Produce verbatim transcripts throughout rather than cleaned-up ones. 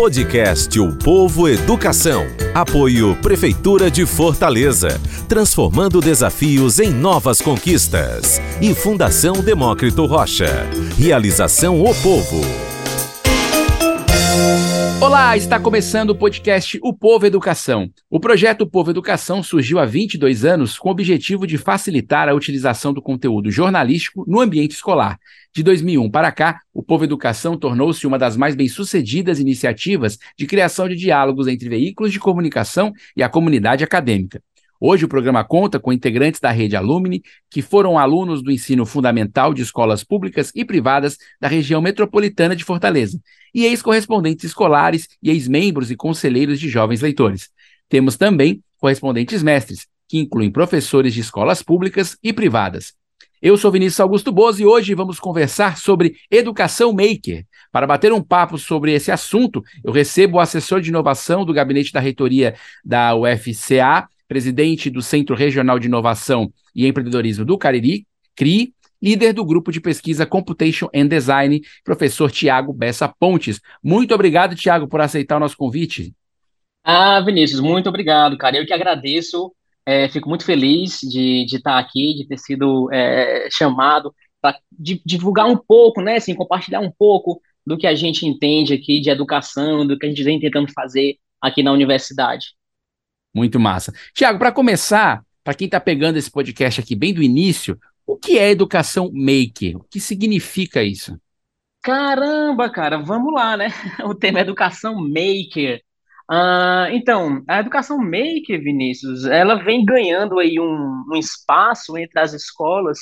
Podcast O Povo Educação. Apoio Prefeitura de Fortaleza, transformando desafios em novas conquistas. E Fundação Demócrito Rocha. Realização O Povo. Olá, está começando o podcast O Povo Educação. O projeto O Povo Educação surgiu há vinte e dois anos com o objetivo de facilitar a utilização do conteúdo jornalístico no ambiente escolar. De dois mil e um para cá, o Povo Educação tornou-se uma das mais bem-sucedidas iniciativas de criação de diálogos entre veículos de comunicação e a comunidade acadêmica. Hoje o programa conta com integrantes da Rede Alumni, que foram alunos do ensino fundamental de escolas públicas e privadas da região metropolitana de Fortaleza, e ex-correspondentes escolares e ex-membros e conselheiros de jovens leitores. Temos também correspondentes mestres, que incluem professores de escolas públicas e privadas. Eu sou Vinícius Augusto Boas e hoje vamos conversar sobre Educação Maker. Para bater um papo sobre esse assunto, eu recebo o assessor de inovação do gabinete da reitoria da U F C A, presidente do Centro Regional de Inovação e Empreendedorismo do Cariri, C R I, líder do grupo de pesquisa Computation and Design, professor Thiago Bessa Pontes. Muito obrigado, Thiago, por aceitar o nosso convite. Ah, Vinícius, muito obrigado, cara. Eu que agradeço, é, fico muito feliz de, de estar aqui, de ter sido é, chamado para divulgar um pouco, né, assim, compartilhar um pouco do que a gente entende aqui de educação, do que a gente vem tentando fazer aqui na universidade. Muito massa. Thiago, para começar, para quem está pegando esse podcast aqui bem do início, o que é educação maker? O que significa isso? Caramba, cara, vamos lá, né? O tema é educação maker. Uh, então, a educação maker, Vinícius, ela vem ganhando aí um, um espaço entre as escolas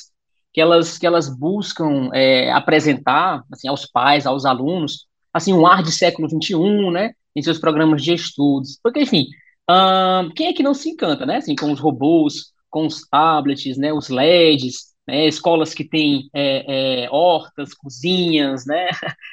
que elas, que elas buscam é, apresentar assim, aos pais, aos alunos, assim, um ar de século vinte e um, né? Em seus programas de estudos. Porque, enfim... Uh, quem é que não se encanta, né? Assim, com os robôs, com os tablets, né? Os L E Ds, né? Escolas que têm é, é, hortas, cozinhas, né?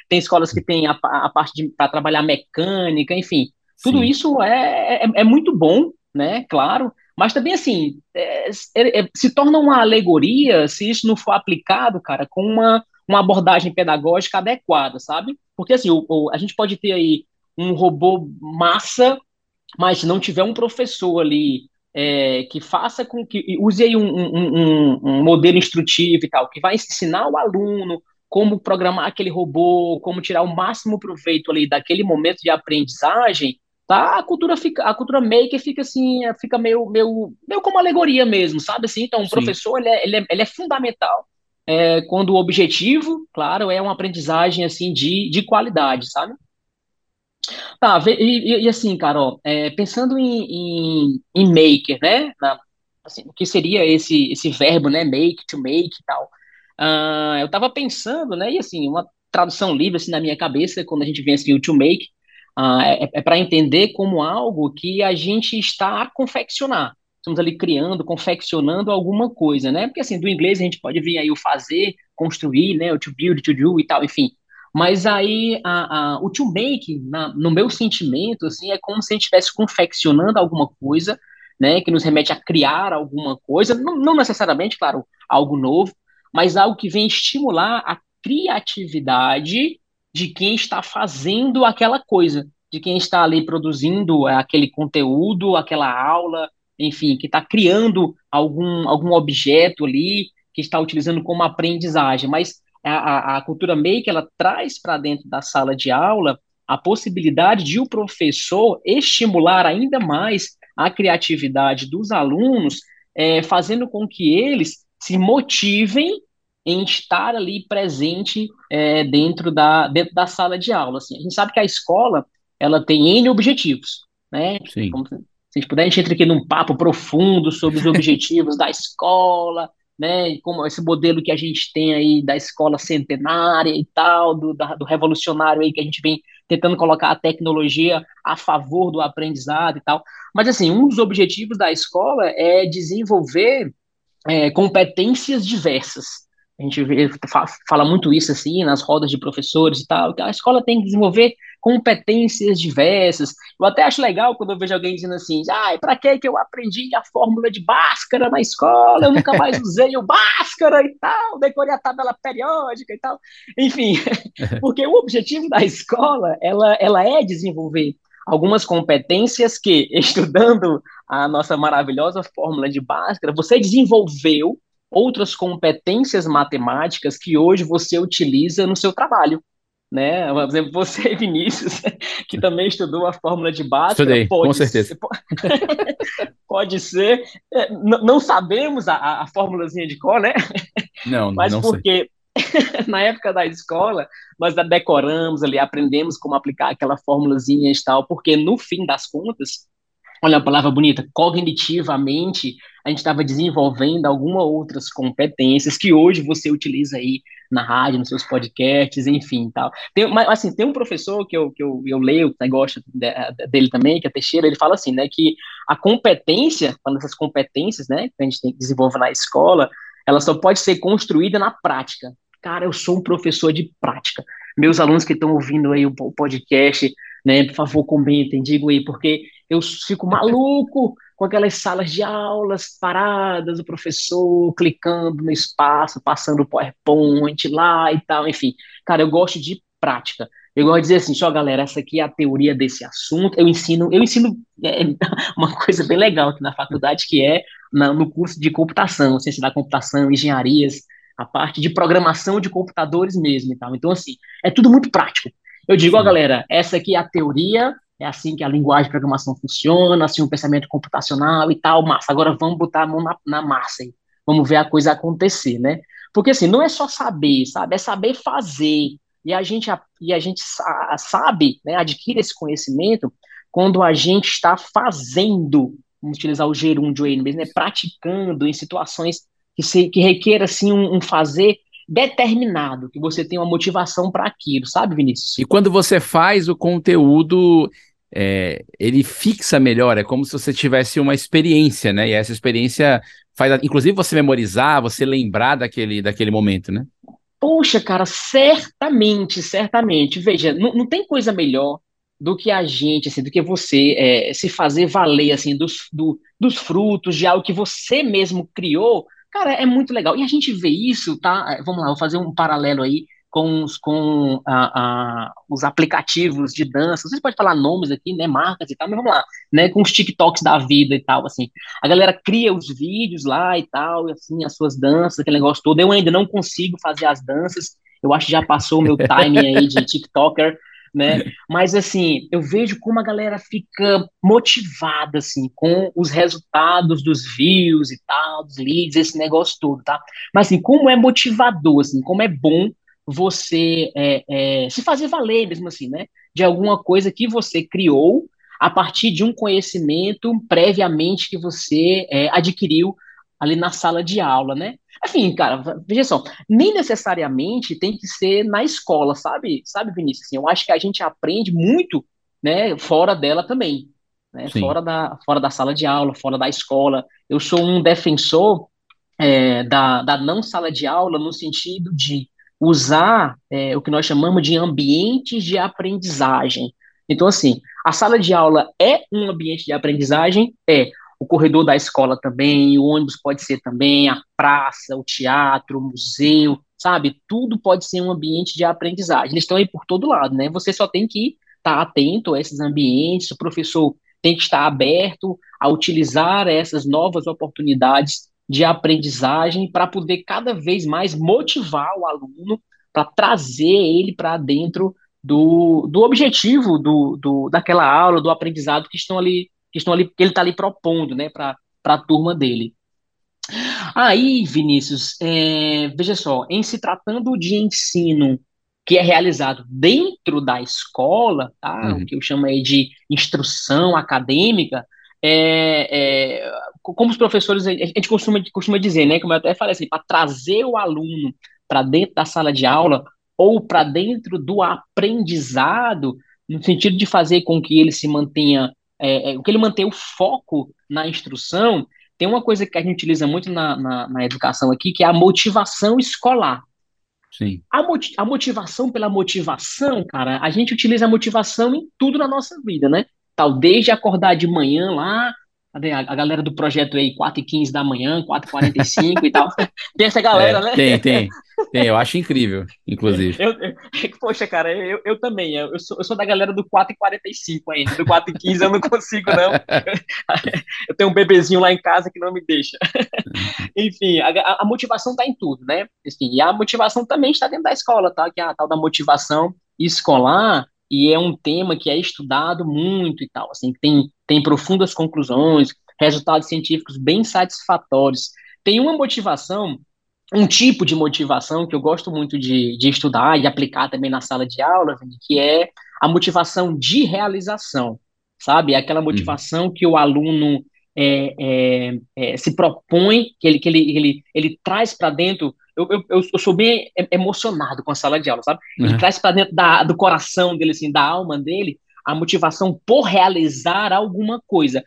Tem escolas que têm a, a parte para trabalhar mecânica, enfim. Tudo Sim. isso é, é, é muito bom, né? Claro, mas também assim é, é, se torna uma alegoria se isso não for aplicado, cara, com uma, uma abordagem pedagógica adequada, sabe? Porque assim, o, o, a gente pode ter aí um robô massa, mas se não tiver um professor ali é, que faça com que... use aí um, um, um, um modelo instrutivo e tal, que vai ensinar o aluno como programar aquele robô, como tirar o máximo proveito ali daquele momento de aprendizagem, tá? A cultura, fica, a cultura maker fica assim, fica meio, meio, meio como alegoria mesmo, sabe? Assim, então, o professor ele é, ele é, ele é fundamental é, quando o objetivo, claro, é uma aprendizagem assim, de, de qualidade, sabe? Tá, e, e assim, Carol, é, pensando em, em, em maker, né, na, assim, o que seria esse, esse verbo, né, make, to make e tal, uh, eu tava pensando, né, e assim, uma tradução livre, assim, na minha cabeça, quando a gente vê assim, o to make, uh, é, é para entender como algo que a gente está a confeccionar, estamos ali criando, confeccionando alguma coisa, né, porque assim, do inglês a gente pode vir aí o fazer, construir, né, o to build, to do e tal, enfim. Mas aí a, a, o to make, na, no meu sentimento, assim, é como se a gente estivesse confeccionando alguma coisa, né, que nos remete a criar alguma coisa, não, não necessariamente, claro, algo novo, mas algo que vem estimular a criatividade de quem está fazendo aquela coisa, de quem está ali produzindo aquele conteúdo, aquela aula, enfim, que está criando algum, algum objeto ali, que está utilizando como aprendizagem, mas A, a, a cultura maker, ela traz para dentro da sala de aula a possibilidade de o professor estimular ainda mais a criatividade dos alunos, é, fazendo com que eles se motivem em estar ali presente é, dentro, da, dentro da sala de aula. Assim, a gente sabe que a escola ela tem N objetivos, né? Sim. Como, se a gente puder, a gente entra aqui num papo profundo sobre os objetivos da escola, né, como esse modelo que a gente tem aí da escola centenária e tal, do, da, do revolucionário aí que a gente vem tentando colocar a tecnologia a favor do aprendizado e tal. Mas, assim, um dos objetivos da escola é desenvolver é, competências diversas. A gente fala muito isso, assim, nas rodas de professores e tal, que a escola tem que desenvolver competências diversas. Eu até acho legal quando eu vejo alguém dizendo assim, ai, pra que que eu aprendi a fórmula de Bhaskara na escola? Eu nunca mais usei o Bhaskara e tal, decorei a tabela periódica e tal. Enfim, porque o objetivo da escola, ela, ela é desenvolver algumas competências que, estudando a nossa maravilhosa fórmula de Bhaskara, você desenvolveu outras competências matemáticas que hoje você utiliza no seu trabalho. Né? Por exemplo, você, Vinícius, que também estudou a fórmula de Bhaskara. Estudei, pode com certeza. Ser, pode ser. Não, não sabemos a, a formulazinha de Cor, né? Não, mas não porque, sei. Mas porque na época da escola, nós decoramos ali, aprendemos como aplicar aquela formulazinha e tal, porque no fim das contas, olha a palavra bonita, cognitivamente, a gente estava desenvolvendo algumas outras competências que hoje você utiliza aí na rádio, nos seus podcasts, enfim, tal. Tem, mas, assim, tem um professor que eu, que eu, eu leio, que gosto de, dele também, que é Teixeira, ele fala assim, né, que a competência, uma dessas competências, né, que a gente tem que desenvolver na escola, ela só pode ser construída na prática. Cara, eu sou um professor de prática. Meus alunos que estão ouvindo aí o podcast, né, por favor, comentem, digam aí, porque eu fico maluco com aquelas salas de aulas paradas, o professor clicando no espaço, passando o PowerPoint lá e tal, enfim. Cara, eu gosto de prática. Eu gosto de dizer assim, ó, galera, essa aqui é a teoria desse assunto. Eu ensino, eu ensino é, uma coisa bem legal aqui na faculdade, que é na, no curso de computação, ciência da computação, engenharias, a parte de programação de computadores mesmo e tal. Então, assim, é tudo muito prático. Eu digo, ó, galera, essa aqui é a teoria... É assim que a linguagem de programação funciona, assim o pensamento computacional e tal, massa. Agora vamos botar a mão na, na massa, hein? Vamos ver a coisa acontecer, né? Porque assim, não é só saber, sabe? É saber fazer. E a gente, e a gente sabe, né? Adquire esse conhecimento quando a gente está fazendo, vamos utilizar o gerúndio aí mesmo, né? Praticando em situações que, se, que requeira assim, um, um fazer determinado, que você tem uma motivação para aquilo, sabe, Vinícius? E quando você faz o conteúdo, é, ele fixa melhor, é como se você tivesse uma experiência, né? E essa experiência faz, inclusive, você memorizar, você lembrar daquele, daquele momento, né? Poxa, cara, certamente, certamente. Veja, não, não tem coisa melhor do que a gente, assim, do que você é, se fazer valer, assim, dos, do, dos frutos de algo que você mesmo criou. Cara, é muito legal. E a gente vê isso, tá? Vamos lá, vou fazer um paralelo aí com os, com, a, a, os aplicativos de dança. Vocês podem falar nomes aqui, né? Marcas e tal, mas vamos lá, né? Com os TikToks da vida e tal, assim. A galera cria os vídeos lá e tal, e assim, as suas danças, aquele negócio todo. Eu ainda não consigo fazer as danças. Eu acho que já passou o meu timing aí de TikToker, né? Mas, assim, eu vejo como a galera fica motivada, assim, com os resultados dos views e tal, dos leads, esse negócio todo, tá? Mas, assim, como é motivador, assim, como é bom você é, é, se fazer valer mesmo, assim, né? De alguma coisa que você criou a partir de um conhecimento previamente que você é, adquiriu ali na sala de aula, né? Enfim, cara, veja só, nem necessariamente tem que ser na escola, sabe, sabe, Vinícius? Assim, eu acho que a gente aprende muito, né, fora dela também, né? Fora da, fora da sala de aula, fora da escola. Eu sou um defensor é, da, da não sala de aula no sentido de usar é, o que nós chamamos de ambientes de aprendizagem. Então, assim, a sala de aula é um ambiente de aprendizagem, é... O corredor da escola também, o ônibus pode ser também, a praça, o teatro, o museu, sabe? Tudo pode ser um ambiente de aprendizagem. Eles estão aí por todo lado, né? Você só tem que estar atento a esses ambientes, o professor tem que estar aberto a utilizar essas novas oportunidades de aprendizagem para poder cada vez mais motivar o aluno, para trazer ele para dentro do, do objetivo do, do, daquela aula, do aprendizado que estão ali que estão ali, ele está ali propondo, né, para a turma dele. Aí, Vinícius, é, veja só, em se tratando de ensino que é realizado dentro da escola, tá, uhum. O que eu chamo aí de instrução acadêmica, é, é, como os professores, a gente costuma, costuma dizer, né, como eu até falei assim, para trazer o aluno para dentro da sala de aula ou para dentro do aprendizado, no sentido de fazer com que ele se mantenha É, é, que ele mantém o foco na instrução, tem uma coisa que a gente utiliza muito na, na, na educação aqui, que é a motivação escolar. Sim. A, moti- a motivação pela motivação, cara, a gente utiliza a motivação em tudo na nossa vida, né? Tal, desde acordar de manhã lá, a galera do projeto aí, quatro e quinze da manhã, quatro e quarenta e cinco e tal. Tem essa galera, é, né? Tem, tem. Tem, eu acho incrível, inclusive. Eu, eu, poxa, cara, eu, eu também. Eu sou, eu sou da galera do quatro e quarenta e cinco ainda. Do quatro e quinze eu não consigo, não. Eu tenho um bebezinho lá em casa que não me deixa. Enfim, a, a motivação está em tudo, né? Assim, e a motivação também está dentro da escola, tá? Que é a tal da motivação escolar. E é um tema que é estudado muito e tal, assim, tem, tem profundas conclusões, resultados científicos bem satisfatórios. Tem uma motivação, um tipo de motivação que eu gosto muito de, de estudar e aplicar também na sala de aula, que é a motivação de realização, sabe? Aquela motivação que o aluno é, é, é, se propõe, que ele, que ele, ele, ele traz para dentro. Eu, eu, eu sou bem emocionado com a sala de aula, sabe? Ele uhum. traz para dentro da, do coração dele, assim, da alma dele, a motivação por realizar alguma coisa.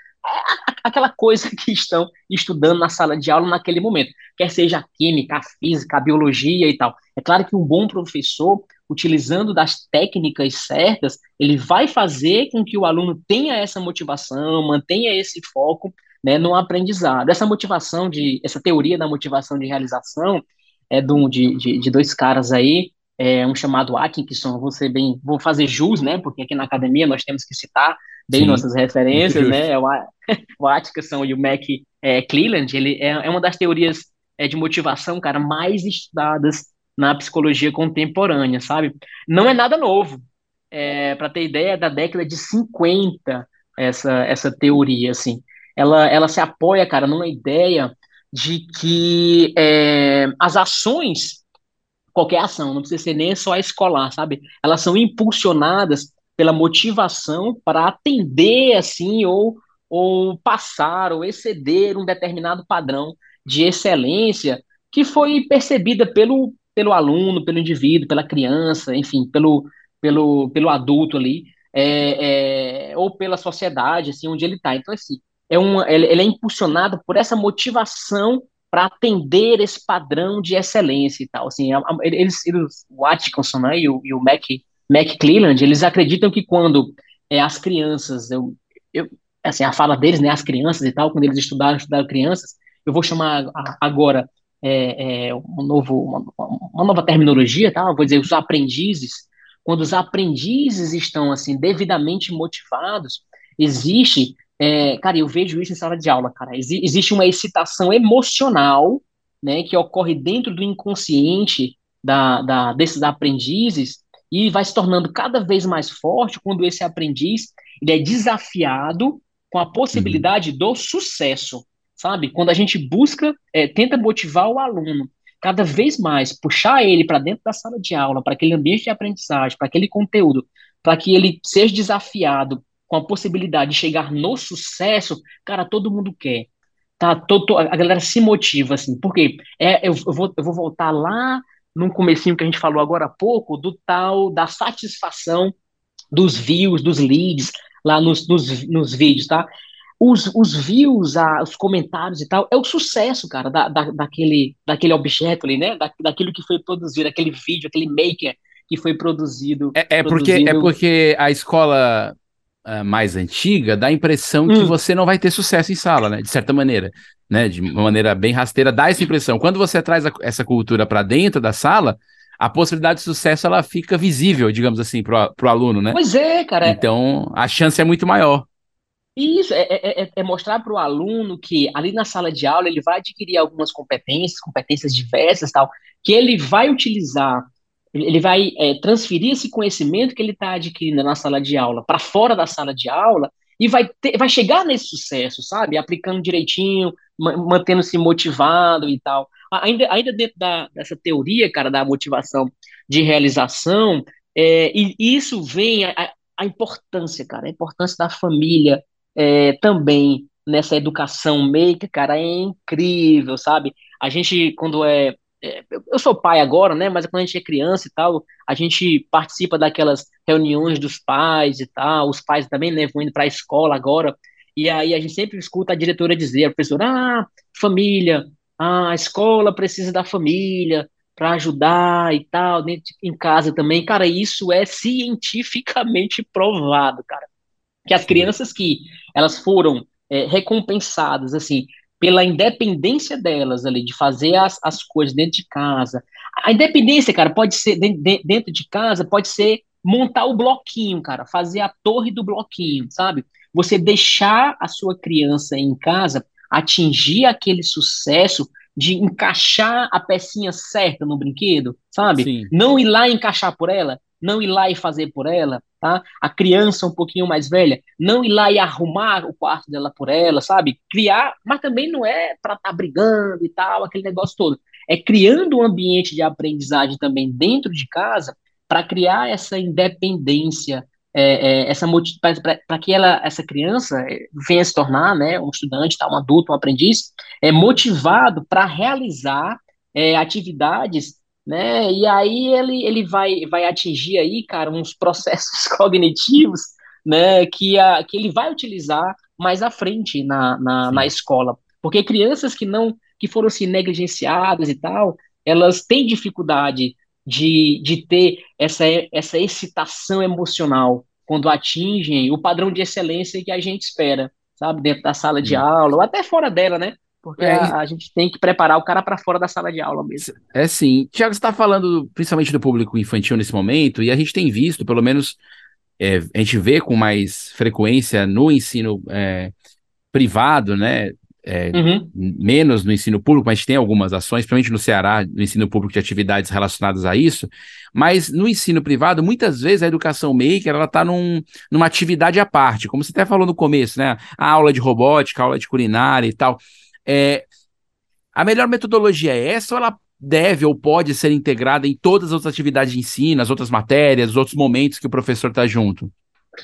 Aquela coisa que estão estudando na sala de aula naquele momento, quer seja a química, a física, a biologia e tal. É claro que um bom professor, utilizando das técnicas certas, ele vai fazer com que o aluno tenha essa motivação, mantenha esse foco, né, no aprendizado. Essa motivação, de, essa teoria da motivação de realização, é de, de, de dois caras aí, é, um chamado Atkinson, vou, ser bem, vou fazer jus, né, porque aqui na academia nós temos que citar bem Sim, nossas referências, justo. Né, o, o Atkinson e o Mac é, Cleland, ele é, é uma das teorias é, de motivação, cara, mais estudadas na psicologia contemporânea, sabe? Não é nada novo, é, para ter ideia, é da década de cinquenta, essa, essa teoria, assim, ela, ela se apoia, cara, numa ideia de que é, as ações, qualquer ação, não precisa ser nem só a escolar, sabe? Elas são impulsionadas pela motivação para atender, assim, ou, ou passar, ou exceder um determinado padrão de excelência que foi percebida pelo, pelo aluno, pelo indivíduo, pela criança, enfim, pelo, pelo, pelo adulto ali, é, é, ou pela sociedade, assim, onde ele está. Então, assim, É uma, ele é impulsionado por essa motivação para atender esse padrão de excelência e tal. Assim, eles, eles, o Atkinson, né, e o, e o Mac, Mac Cleland, eles acreditam que quando é, as crianças, eu, eu, assim, a fala deles, né, as crianças e tal, quando eles estudaram, estudaram crianças, eu vou chamar agora é, é, um novo, uma, uma nova terminologia, tá? Eu vou dizer os aprendizes. Quando os aprendizes estão assim, devidamente motivados, existe... É, cara, eu vejo isso em sala de aula, cara. Ex- existe uma excitação emocional, né, que ocorre dentro do inconsciente da, da, desses aprendizes e vai se tornando cada vez mais forte quando esse aprendiz ele é desafiado com a possibilidade uhum. do sucesso, sabe? Quando a gente busca, é, tenta motivar o aluno cada vez mais, puxar ele para dentro da sala de aula, para aquele ambiente de aprendizagem, para aquele conteúdo, para que ele seja desafiado com a possibilidade de chegar no sucesso, cara, todo mundo quer, tá? Tô, tô, a galera se motiva, assim, porque é, eu, eu, vou, eu vou voltar lá no comecinho que a gente falou agora há pouco, do tal, da satisfação dos views, dos leads, lá nos, nos, nos vídeos, tá? Os, os views, a, os comentários e tal, é o sucesso, cara, da, da, daquele, daquele objeto ali, né? Da, daquilo que foi produzido, aquele vídeo, aquele maker que foi produzido. É, é, porque, produzido... é porque a escola... mais antiga, dá a impressão hum. que você não vai ter sucesso em sala, né? De certa maneira, né? De uma maneira bem rasteira, dá essa impressão. Quando você traz a, essa cultura para dentro da sala, a possibilidade de sucesso, ela fica visível, digamos assim, pro, pro aluno, né? Pois é, cara. Então, a chance é muito maior. Isso, é, é, é mostrar pro aluno que ali na sala de aula ele vai adquirir algumas competências, competências diversas, tal, que ele vai utilizar... Ele vai é, transferir esse conhecimento que ele está adquirindo na sala de aula para fora da sala de aula e vai, ter, vai chegar nesse sucesso, sabe? Aplicando direitinho, ma- mantendo-se motivado e tal. Ainda, ainda dentro da, dessa teoria, cara, da motivação de realização, é, e isso vem a, a importância, cara, a importância da família é, também nessa educação maker, cara, é incrível, sabe? A gente, quando é... Eu sou pai agora, né, mas quando a gente é criança e tal, a gente participa daquelas reuniões dos pais e tal, os pais também, né, vão indo para a escola agora, e aí a gente sempre escuta a diretora dizer, a professora, ah, família, ah, a escola precisa da família, para ajudar e tal, dentro de, em casa também. Cara, isso é cientificamente provado, cara. Que as crianças que elas foram é, recompensadas, assim, pela independência delas ali, de fazer as, as coisas dentro de casa. A independência, cara, pode ser de, dentro de casa, pode ser montar o bloquinho, cara, fazer a torre do bloquinho, sabe? Você deixar a sua criança em casa atingir aquele sucesso de encaixar a pecinha certa no brinquedo, sabe? Sim. Não ir lá e encaixar por ela, não ir lá e fazer por ela, tá? A criança um pouquinho mais velha, não ir lá e arrumar o quarto dela por ela, sabe? Criar, mas também não é pra estar tá brigando e tal, aquele negócio todo. É criando um ambiente de aprendizagem também dentro de casa para criar essa independência, é, é, essa para que ela, essa criança venha se tornar, né, um estudante, tá, um adulto, um aprendiz, é motivado para realizar é, atividades, né, e aí ele, ele vai, vai atingir aí, cara, uns processos cognitivos, né, que, a, que ele vai utilizar mais à frente na, na, na escola, porque crianças que não que foram assim, negligenciadas e tal, elas têm dificuldade de, de ter essa, essa excitação emocional quando atingem o padrão de excelência que a gente espera, sabe, dentro da sala de aula, ou até fora dela, né? Porque é, a, a gente tem que preparar o cara para fora da sala de aula mesmo. É sim. Thiago, você está falando principalmente do público infantil nesse momento, e a gente tem visto, pelo menos, é, a gente vê com mais frequência no ensino é, privado, né? É, uhum. Menos no ensino público, mas tem algumas ações, principalmente no Ceará, no ensino público, de atividades relacionadas a isso, mas no ensino privado, muitas vezes a educação maker, ela está num, numa atividade à parte, como você até falou no começo, né? A aula de robótica, a aula de culinária e tal. É, a melhor metodologia é essa ou ela deve ou pode ser integrada em todas as outras atividades de ensino, as outras matérias, os outros momentos que o professor está junto?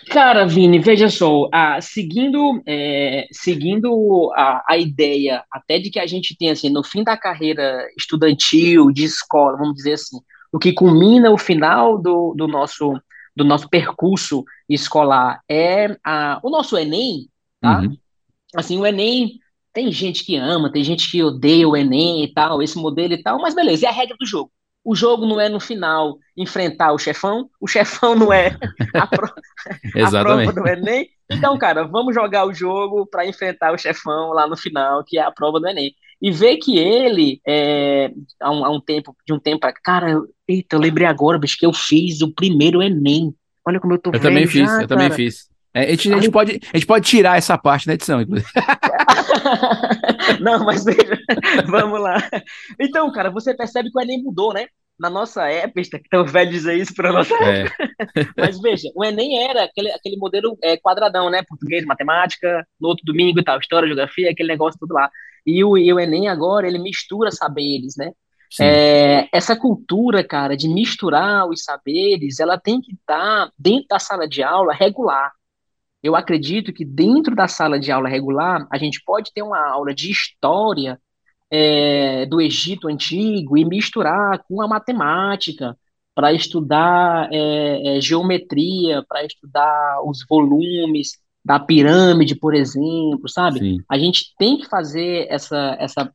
Cara, Vini, veja só, ah, seguindo, é, seguindo a, a ideia até de que a gente tem, assim, no fim da carreira estudantil, de escola, vamos dizer assim, o que culmina o final do, do, nosso, do nosso percurso escolar é a, o nosso Enem, tá? Uhum. Assim, o Enem, tem gente que ama, tem gente que odeia o Enem e tal, esse modelo e tal, mas beleza, é a regra do jogo. O jogo não é, no final, enfrentar o chefão, o chefão não é a, pro... a prova do Enem. Então, cara, vamos jogar o jogo para enfrentar o chefão lá no final, que é a prova do Enem. E ver que ele, é, há, um, há um tempo, de um tempo para cá, cara, eita, eu lembrei agora, bicho, que eu fiz o primeiro Enem. Olha como eu tô eu velho. Eu também fiz, já, eu cara. também fiz. É, a, gente, a, gente pode, a gente pode tirar essa parte da edição, inclusive. Não, mas veja, vamos lá. Então, cara, você percebe que o Enem mudou, né? Na nossa época, que tão velho dizer isso para nossa é. Mas veja, o Enem era aquele, aquele modelo é, quadradão, né? Português, matemática, no outro domingo e tal, história, geografia, aquele negócio tudo lá. E o, e o Enem agora, ele mistura saberes, né? É, essa cultura, cara, de misturar os saberes, ela tem que estar dentro da sala de aula regular. Eu acredito que dentro da sala de aula regular, a gente pode ter uma aula de história é, do Egito Antigo e misturar com a matemática para estudar é, é, geometria, para estudar os volumes da pirâmide, por exemplo, sabe? Sim. A gente tem que fazer essa, essa...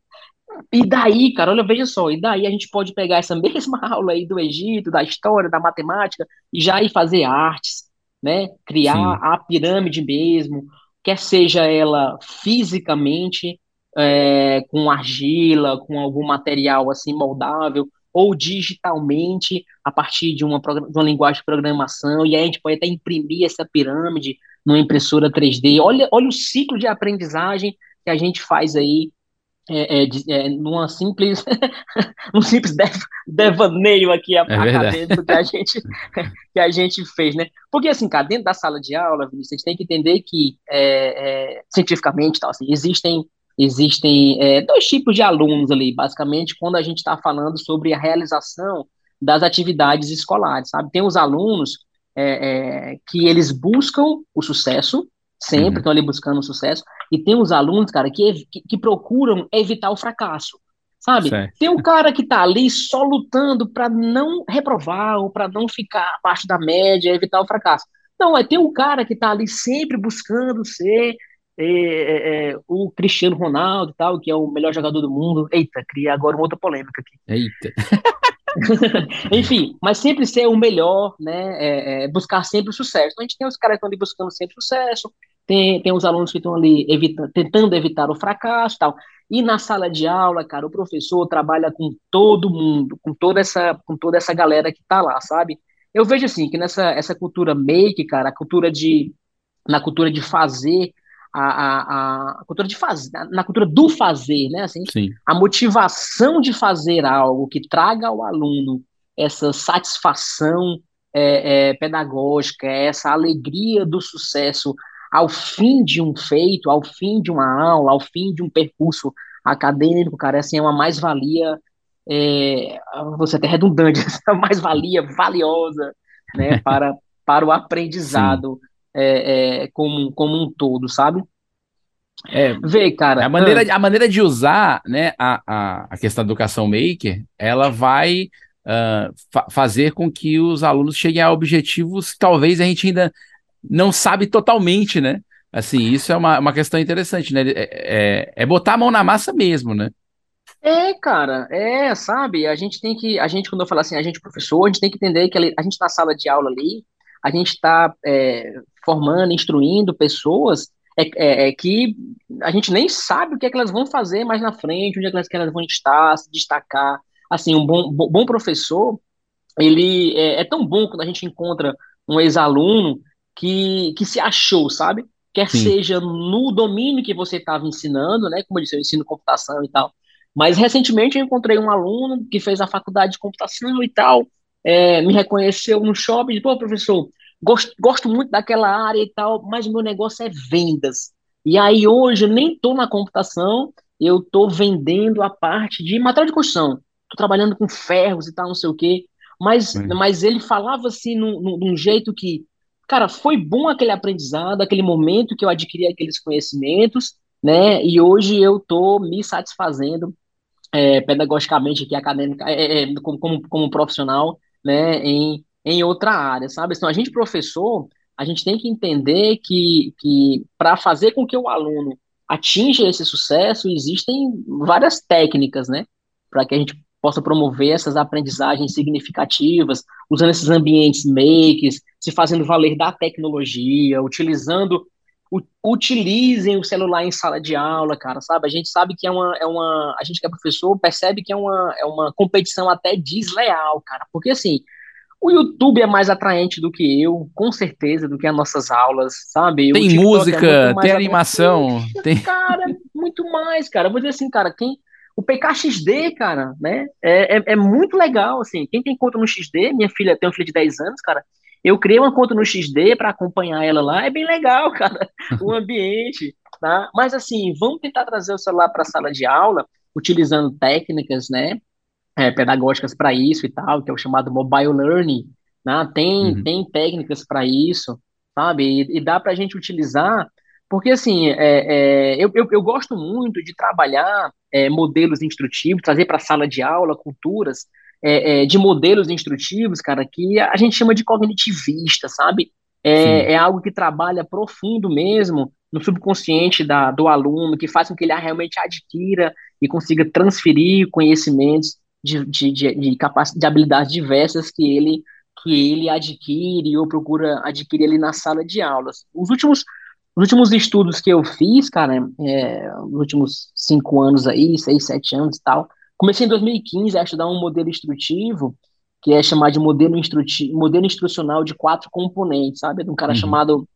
E daí, cara, olha, veja só, e daí a gente pode pegar essa mesma aula aí do Egito, da história, da matemática, e já ir fazer artes. Né, criar Sim. a pirâmide mesmo, quer seja ela fisicamente, é, com argila, com algum material assim moldável, ou digitalmente, a partir de uma, de uma linguagem de programação, e aí a gente pode até imprimir essa pirâmide numa impressora três D. Olha, olha o ciclo de aprendizagem que a gente faz aí, é, é, é, numa simples um simples dev, devaneio aqui é acadêmico que a gente que a gente fez, né? Porque assim, cara, dentro da sala de aula, Vinícius, a gente tem que entender que é, é, cientificamente tal, assim, existem existem é, dois tipos de alunos ali, basicamente, quando a gente está falando sobre a realização das atividades escolares, sabe? Tem os alunos é, é, que eles buscam o sucesso sempre, uhum. estão ali buscando o sucesso. E tem uns alunos, cara, que, que, que procuram evitar o fracasso, sabe? Certo. Tem um cara que tá ali só lutando para não reprovar ou para não ficar abaixo da média, evitar o fracasso. Não, é tem um cara que tá ali sempre buscando ser é, é, o Cristiano Ronaldo e tal, que é o melhor jogador do mundo. Eita, criei agora uma outra polêmica aqui. Eita. Enfim, mas sempre ser o melhor, né? É, é, buscar sempre o sucesso. Então, a gente tem os caras que estão ali buscando sempre sucesso, tem, tem os alunos que estão ali evita, tentando evitar o fracasso e tal. E na sala de aula, cara, o professor trabalha com todo mundo, com toda essa, com toda essa galera que tá lá, sabe? Eu vejo, assim, que nessa essa cultura make, cara, a cultura de... na cultura de fazer... A, a, a cultura de fazer, na cultura do fazer, né? Assim, sim. A motivação de fazer algo que traga ao aluno essa satisfação é, é, pedagógica, essa alegria do sucesso ao fim de um feito, ao fim de uma aula, ao fim de um percurso acadêmico, cara, assim, é uma mais-valia, é, vou ser até redundante, é uma mais-valia valiosa, né, para, para o aprendizado. Sim. É, é, como, como um todo, sabe? É, vê, cara. A maneira, ah. a maneira de usar, né, a, a, a questão da educação maker, ela vai uh, fa- fazer com que os alunos cheguem a objetivos que talvez a gente ainda não sabe totalmente, né? Assim, isso é uma, uma questão interessante, né? É, é, é botar a mão na massa mesmo, né? É, cara, é, sabe? A gente tem que, a gente, quando eu falo assim, a gente professor, a gente tem que entender que a gente na sala de aula ali, a gente está é, formando, instruindo pessoas é, é, é que a gente nem sabe o que é que elas vão fazer mais na frente, onde é que elas, que elas vão estar, se destacar. Assim, um bom, bom professor, ele é, é tão bom quando a gente encontra um ex-aluno que, que se achou, sabe? Quer Sim. seja no domínio que você estava ensinando, né? Como eu disse, eu ensino computação e tal. Mas recentemente eu encontrei um aluno que fez a faculdade de computação e tal, É, me reconheceu no shopping, disse, pô, professor, gosto, gosto muito daquela área e tal, mas o meu negócio é vendas. E aí hoje eu nem estou na computação, eu estou vendendo a parte de material de construção, estou trabalhando com ferros e tal, não sei o quê, mas, mas ele falava assim, num, num, num jeito que, cara, foi bom aquele aprendizado, aquele momento que eu adquiri aqueles conhecimentos, né, e hoje eu estou me satisfazendo é, pedagogicamente aqui, acadêmica, é, é, como, como, como profissional, né, em, em outra área, sabe? Então, a gente, professor, a gente tem que entender que, que para fazer com que o aluno atinja esse sucesso, existem várias técnicas, né, para que a gente possa promover essas aprendizagens significativas, usando esses ambientes makers, se fazendo valer da tecnologia, utilizando, u, utilizem o celular em sala de aula, cara, sabe? A gente sabe que é uma, é uma, a gente que é professor percebe que é uma, é uma competição até desleal, cara, porque assim, o YouTube é mais atraente do que eu, com certeza, do que as nossas aulas, sabe? Tem música, tem animação. Tem... Cara, muito mais, cara. Eu vou dizer assim, cara, quem... o P K X D, cara, né? É, é, é muito legal, assim. Quem tem conta no X D, minha filha tem uma filha de dez anos, cara. Eu criei uma conta no X D para acompanhar ela lá. É bem legal, cara, o ambiente, tá? Mas, assim, vamos tentar trazer o celular para a sala de aula, utilizando técnicas, né? É, pedagógicas para isso e tal, que é o chamado mobile learning, né? Tem, uhum. tem técnicas para isso, sabe? E, e dá para a gente utilizar, porque assim, é, é, eu, eu, eu gosto muito de trabalhar é, modelos instrutivos, trazer para a sala de aula culturas é, é, de modelos instrutivos, cara, que a gente chama de cognitivista, sabe? É, é algo que trabalha profundo mesmo no subconsciente da, do aluno, que faz com que ele realmente adquira e consiga transferir conhecimentos De, de, de, de, capac... de habilidades diversas que ele, que ele adquire ou procura adquirir ali na sala de aulas. Os últimos, os últimos estudos que eu fiz, cara, é, os últimos cinco anos aí, seis, sete anos e tal, comecei em dois mil e quinze a estudar um modelo instrutivo, que é chamado de modelo, instruti... modelo instrucional de quatro componentes, sabe? De um cara uhum. chamado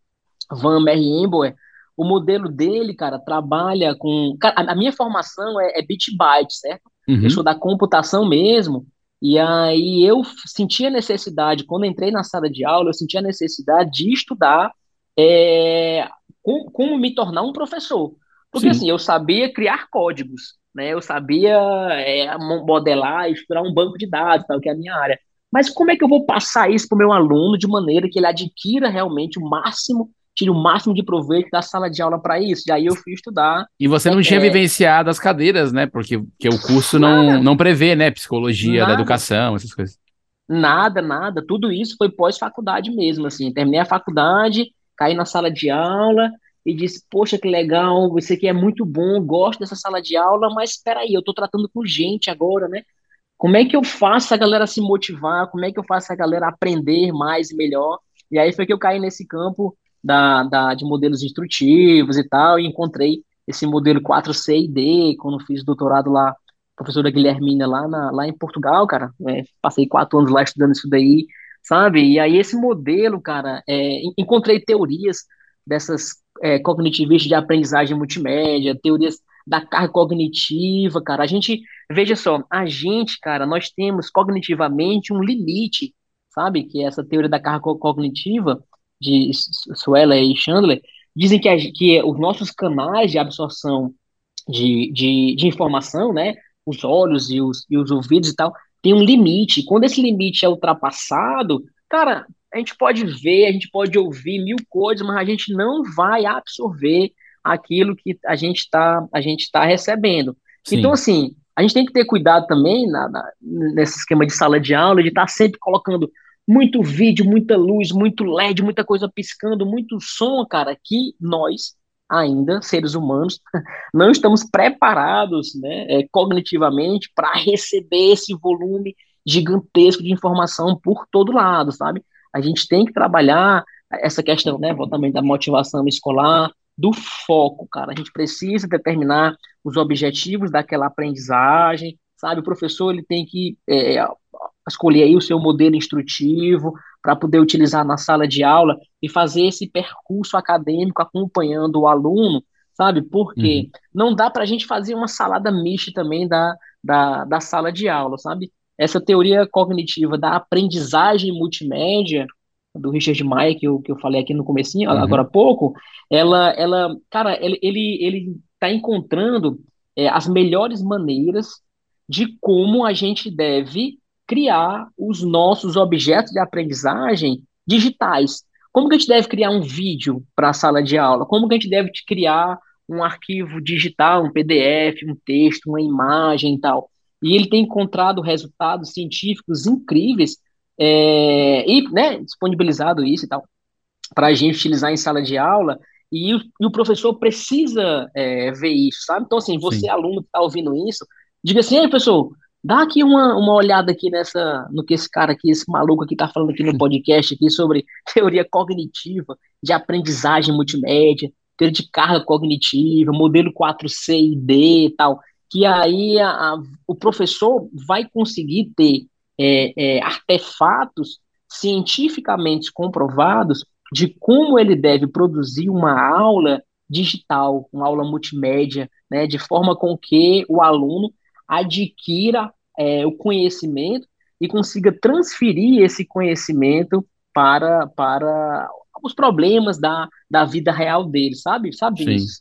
Van Merriënboer. O modelo dele, cara, trabalha com... Cara, a minha formação é, é bit by bit, certo? Uhum. Eu sou da computação mesmo, e aí eu senti a necessidade, quando entrei na sala de aula, eu senti a necessidade de estudar é, como, como me tornar um professor. Porque Sim. assim, eu sabia criar códigos, né? Eu sabia é, modelar, estudar um banco de dados, tal, que é a minha área. Mas como é que eu vou passar isso para o meu aluno de maneira que ele adquira realmente o máximo... tire o máximo de proveito da sala de aula para isso. E aí eu fui estudar. E você não é, tinha vivenciado as cadeiras, né? Porque, porque o curso nada, não, não prevê, né? Psicologia nada, da educação, essas coisas. Nada, nada. Tudo isso foi pós-faculdade mesmo, assim. Terminei a faculdade, caí na sala de aula e disse, poxa, que legal, isso aqui é muito bom, gosto dessa sala de aula, mas espera aí, eu estou tratando com gente agora, né? Como é que eu faço a galera se motivar? Como é que eu faço a galera aprender mais e melhor? E aí foi que eu caí nesse campo da, da, de modelos instrutivos e tal, e encontrei esse modelo quatro C e D, quando fiz doutorado lá, professora Guilhermina, lá, na, lá em Portugal, cara. É, passei quatro anos lá estudando isso daí, sabe? E aí esse modelo, cara, é, encontrei teorias dessas é, cognitivistas de aprendizagem multimédia, teorias da carga cognitiva, cara. A gente, veja só, a gente, cara, nós temos cognitivamente um limite, sabe? Que essa teoria da carga cognitiva de Suella e Chandler dizem que, a, que os nossos canais de absorção de, de, de informação, né? Os olhos e os, e os ouvidos e tal, tem um limite. Quando esse limite é ultrapassado, cara, a gente pode ver, a gente pode ouvir mil coisas, mas a gente não vai absorver aquilo que a gente está a gente tá recebendo. Sim. Então, assim, a gente tem que ter cuidado também na, na, nesse esquema de sala de aula, de estar tá sempre colocando muito vídeo, muita luz, muito L E D, muita coisa piscando, muito som, cara, que nós, ainda, seres humanos, não estamos preparados, né, cognitivamente para receber esse volume gigantesco de informação por todo lado, sabe? A gente tem que trabalhar essa questão, né, também da motivação escolar, do foco, cara. A gente precisa determinar os objetivos daquela aprendizagem, sabe? O professor ele tem que é, escolher aí o seu modelo instrutivo para poder utilizar na sala de aula e fazer esse percurso acadêmico acompanhando o aluno, sabe? Porque uhum. não dá para a gente fazer uma salada mista também da, da, da sala de aula, sabe? Essa teoria cognitiva da aprendizagem multimédia do Richard Mayer, que eu, que eu falei aqui no comecinho, uhum. agora há pouco, ela, ela cara, ele está ele, ele tá encontrando é, as melhores maneiras de como a gente deve criar os nossos objetos de aprendizagem digitais. Como que a gente deve criar um vídeo para a sala de aula? Como que a gente deve criar um arquivo digital, um P D F, um texto, uma imagem e tal? E ele tem encontrado resultados científicos incríveis é, e, né, disponibilizado isso e tal para a gente utilizar em sala de aula, e o, e o professor precisa é, ver isso, sabe? Então, assim, você, Sim. aluno que está ouvindo isso, diga assim, ei, pessoal, dá aqui uma, uma olhada aqui nessa, no que esse cara aqui, esse maluco aqui está falando aqui no podcast aqui sobre teoria cognitiva de aprendizagem multimédia, teoria de carga cognitiva, modelo quatro C e D e tal, que aí a, a, o professor vai conseguir ter é, é, artefatos cientificamente comprovados de como ele deve produzir uma aula digital, uma aula multimédia, né, de forma com que o aluno adquira é, o conhecimento e consiga transferir esse conhecimento para, para os problemas da, da vida real dele, sabe? Sabe Sim. isso?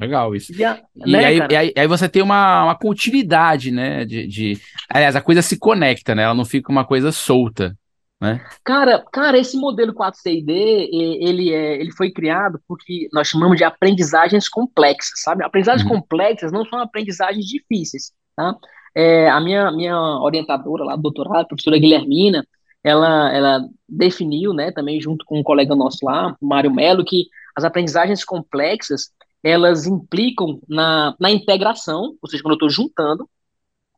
Legal isso. E, a, e, né, aí, e aí, aí você tem uma, uma continuidade, né? De, de... Aliás, a coisa se conecta, né? Ela não fica uma coisa solta, né? Cara, cara esse modelo quatro C D, ele, é, ele foi criado porque nós chamamos de aprendizagens complexas, sabe? Aprendizagens uhum. complexas não são aprendizagens difíceis, tá? É, a minha, minha orientadora lá do doutorado, a professora Guilhermina, ela, ela definiu, né, também junto com um colega nosso lá, Mário Melo, que as aprendizagens complexas, elas implicam na, na integração, ou seja, quando eu estou juntando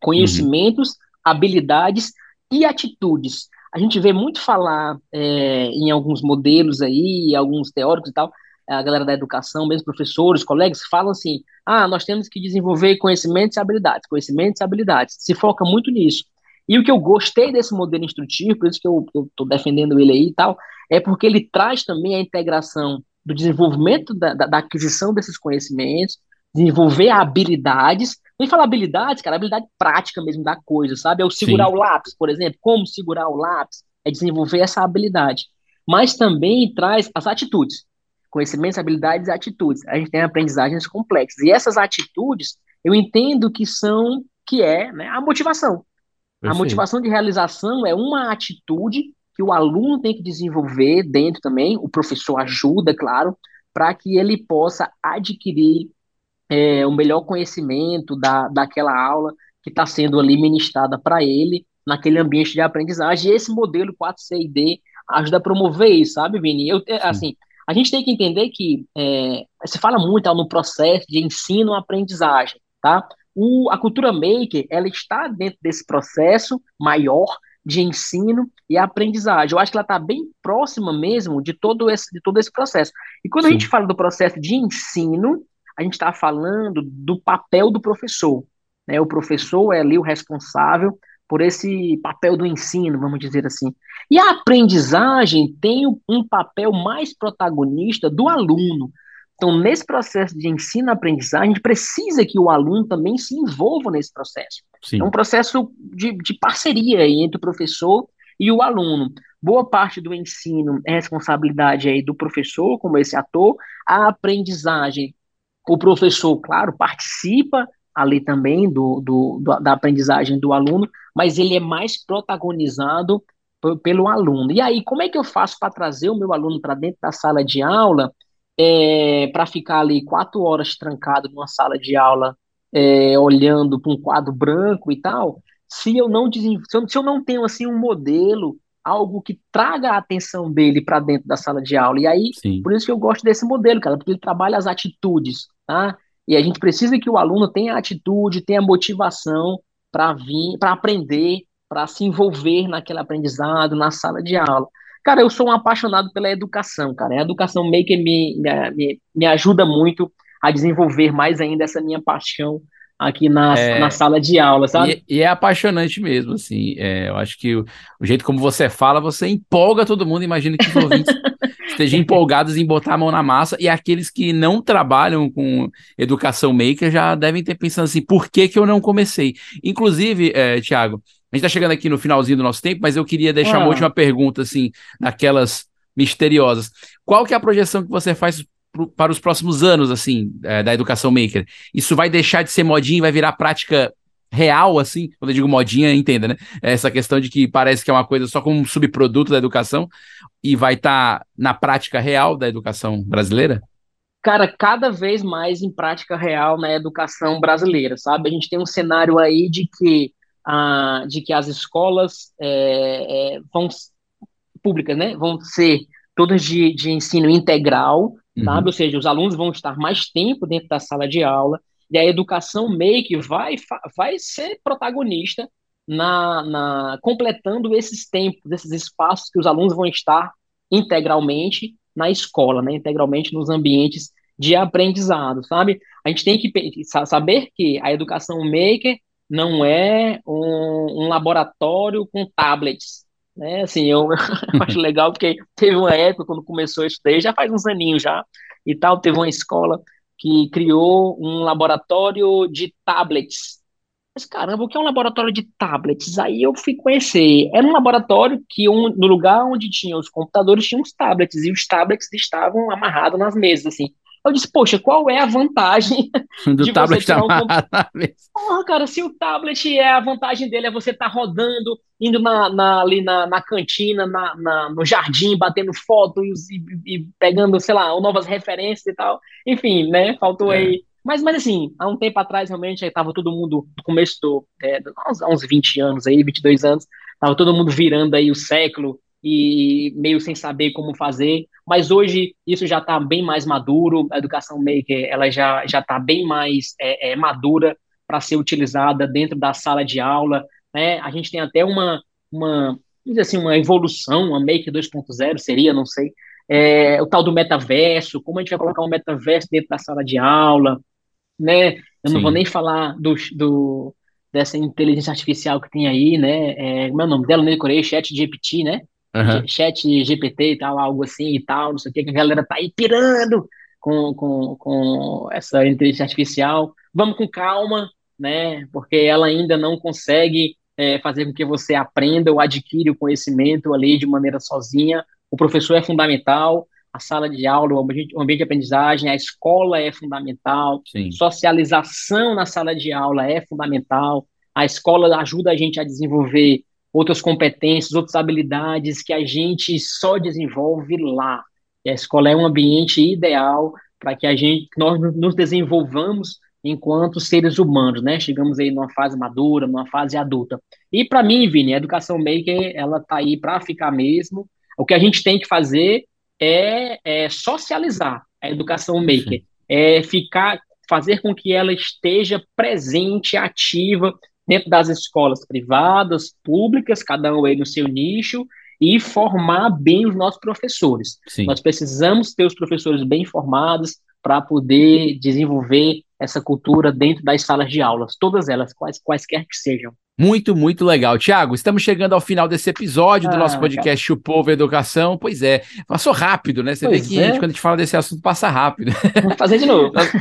conhecimentos, uhum. habilidades e atitudes. A gente vê muito falar é, em alguns modelos aí, alguns teóricos e tal, a galera da educação, mesmo professores, colegas, falam assim, ah, nós temos que desenvolver conhecimentos e habilidades, conhecimentos e habilidades, se foca muito nisso. E o que eu gostei desse modelo instrutivo, por isso que eu estou defendendo ele aí e tal, é porque ele traz também a integração do desenvolvimento, da, da, da aquisição desses conhecimentos, desenvolver habilidades. Não fala habilidades, cara, habilidade prática mesmo da coisa, sabe? É o segurar Sim. o lápis, por exemplo. Como segurar o lápis é desenvolver essa habilidade. Mas também traz as atitudes. Conhecimentos, habilidades e atitudes. A gente tem aprendizagens complexas. E essas atitudes, eu entendo que são, que é, né, a motivação. Eu a sei. Motivação de realização é uma atitude que o aluno tem que desenvolver dentro também, o professor ajuda, claro, para que ele possa adquirir é, o melhor conhecimento da, daquela aula que está sendo ali ministrada para ele, naquele ambiente de aprendizagem. E esse modelo quatro C I D ajuda a promover isso, sabe, Vini? Eu, assim, a gente tem que entender que é, se fala muito ó, no processo de ensino-aprendizagem, tá? O, a cultura maker, ela está dentro desse processo maior de ensino e aprendizagem. Eu acho que ela está bem próxima mesmo de todo esse, de todo esse processo. E quando Sim. a gente fala do processo de ensino, a gente está falando do papel do professor, né? O professor é ali o responsável por esse papel do ensino, vamos dizer assim. E a aprendizagem tem um papel mais protagonista do aluno. Então, nesse processo de ensino-aprendizagem, a gente precisa que o aluno também se envolva nesse processo. Sim. É um processo de, de parceria aí entre o professor e o aluno. Boa parte do ensino é responsabilidade aí do professor, como esse ator. A aprendizagem, o professor, claro, participa ali também do, do, da aprendizagem do aluno, mas ele é mais protagonizado p- pelo aluno. E aí, como é que eu faço para trazer o meu aluno para dentro da sala de aula? É, para ficar ali quatro horas trancado numa sala de aula, é, olhando para um quadro branco e tal, se eu não, desenvol... se eu, se eu não tenho assim, um modelo, algo que traga a atenção dele para dentro da sala de aula. E aí, Sim. por isso que eu gosto desse modelo, cara, porque ele trabalha as atitudes, tá? E a gente precisa que o aluno tenha atitude, tenha motivação para vir, para aprender, para se envolver naquele aprendizado, na sala de aula. Cara, eu sou um apaixonado pela educação, cara. A educação maker me, me, me ajuda muito a desenvolver mais ainda essa minha paixão aqui na, é, na sala de aula, sabe? E, e é apaixonante mesmo, assim. É, eu acho que o, o jeito como você fala, você empolga todo mundo. Imagino que os ouvintes estejam empolgados em botar a mão na massa. E aqueles que não trabalham com educação maker já devem ter pensado assim, por que que eu não comecei? Inclusive, é, Thiago, a gente está chegando aqui no finalzinho do nosso tempo, mas eu queria deixar ah. uma última pergunta, assim, daquelas misteriosas. Qual que é a projeção que você faz pro, para os próximos anos, assim, é, da educação maker? Isso vai deixar de ser modinha e vai virar prática real, assim? Quando eu digo modinha, entenda, né? Essa questão de que parece que é uma coisa só como um subproduto da educação e vai estar tá na prática real da educação brasileira? Cara, cada vez mais em prática real na educação brasileira, sabe? A gente tem um cenário aí de que Ah, de que as escolas é, é, vão, públicas, né, vão ser todas de, de ensino integral, uhum. sabe? Ou seja, os alunos vão estar mais tempo dentro da sala de aula, e a educação meio que vai, vai ser protagonista na, na, completando esses tempos, esses espaços que os alunos vão estar integralmente na escola, né, integralmente nos ambientes de aprendizado, sabe? A gente tem que saber que a educação maker não é um, um laboratório com tablets, né? Assim, eu, eu acho legal porque teve uma época quando começou a estudar, já faz uns aninhos já, e tal, teve uma escola que criou um laboratório de tablets. Mas caramba, o que é um laboratório de tablets? Aí eu fui conhecer. Era um laboratório que um, no lugar onde tinha os computadores tinha uns tablets, e os tablets estavam amarrados nas mesas, assim. Eu disse, poxa, qual é a vantagem do de tablet você tirar um computador? Oh, cara, se o tablet, é a vantagem dele é você estar tá rodando, indo na, na, ali na, na cantina, na, na, no jardim, batendo foto e, e pegando, sei lá, novas referências e tal. Enfim, né, faltou é. aí. Mas, mas assim, há um tempo atrás, realmente, estava todo mundo, no começo do, é, há uns vinte anos aí, vinte e dois anos, estava todo mundo virando aí o século, e meio sem saber como fazer, mas hoje isso já está bem mais maduro, a educação maker ela já está bem mais é, é, madura para ser utilizada dentro da sala de aula, né? A gente tem até uma, uma, assim, uma evolução, uma maker dois ponto zero seria, não sei, é, o tal do metaverso, como a gente vai colocar um metaverso dentro da sala de aula, né? Eu Sim. não vou nem falar do... do dessa inteligência artificial que tem aí, né? É, como é o nome dela? Eu decorei, chat G P T, né? Uhum. Chat G P T e tal, algo assim e tal, não sei o que, que a galera tá aí pirando com, com, com essa inteligência artificial. Vamos com calma, né? Porque ela ainda não consegue é, fazer com que você aprenda ou adquire o conhecimento ali de maneira sozinha. O professor é fundamental, a sala de aula, o ambiente, o ambiente de aprendizagem, a escola é fundamental, Sim. socialização na sala de aula é fundamental, a escola ajuda a gente a desenvolver outras competências, outras habilidades que a gente só desenvolve lá. E a escola é um ambiente ideal para que a gente, nós nos desenvolvamos enquanto seres humanos, né? Chegamos aí numa fase madura, numa fase adulta. E para mim, Vini, a educação maker, ela está aí para ficar mesmo. O que a gente tem que fazer é, é socializar a educação maker, é ficar, fazer com que ela esteja presente, ativa, dentro das escolas privadas, públicas, cada um aí no seu nicho, e formar bem os nossos professores. Sim. Nós precisamos ter os professores bem formados para poder desenvolver essa cultura dentro das salas de aulas, todas elas, quais, quaisquer que sejam. Muito, muito legal. Thiago, estamos chegando ao final desse episódio ah, do nosso podcast cara. O Povo Educação. Pois é, passou rápido, né? Você pois vê que é. a gente, quando a gente fala desse assunto, passa rápido. Vamos fazer de novo. Nós,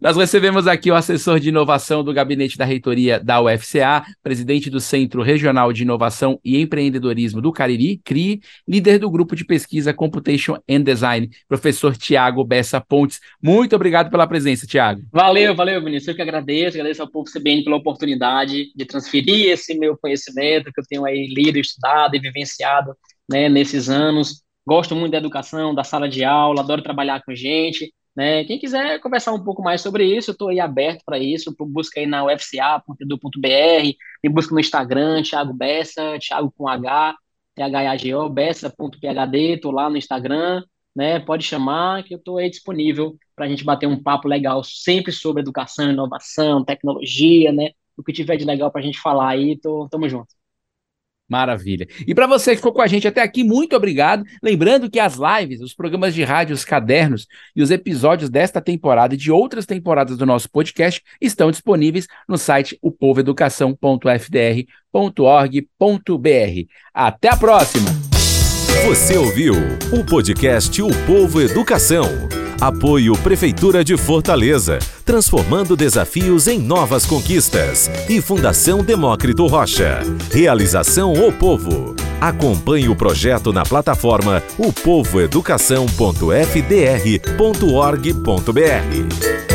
nós recebemos aqui o assessor de inovação do Gabinete da Reitoria da U F C A, presidente do Centro Regional de Inovação e Empreendedorismo do Cariri, C R I, líder do grupo de pesquisa Computation and Design, professor Thiago Bessa Pontes. Muito obrigado pela presença, Thiago. Valeu, valeu, Vinícius. Eu que agradeço. Agradeço ao Povo C B N pela oportunidade de transferir esse meu conhecimento que eu tenho aí lido, estudado e vivenciado, né, nesses anos. Gosto muito da educação, da sala de aula, adoro trabalhar com gente, né? Quem quiser conversar um pouco mais sobre isso, eu estou aí aberto para isso, busca aí na u f c a ponto e d u ponto b r, me busca no Instagram, Thiago Bessa, Thiago com H, T H A G O, Bessa ponto P H D, estou lá no Instagram, né? Pode chamar que eu estou aí disponível para a gente bater um papo legal sempre sobre educação, inovação, tecnologia, né? O que tiver de legal pra gente falar aí, tô, tamo junto. Maravilha. E para você que ficou com a gente até aqui, muito obrigado. Lembrando que as lives, os programas de rádio, os cadernos e os episódios desta temporada e de outras temporadas do nosso podcast estão disponíveis no site o povo educação ponto f d r ponto org ponto b r. Até a próxima! Você ouviu o podcast O Povo Educação. Apoio Prefeitura de Fortaleza, transformando desafios em novas conquistas. E Fundação Demócrito Rocha. Realização O Povo. Acompanhe o projeto na plataforma o povo educação ponto f d r ponto org ponto b r.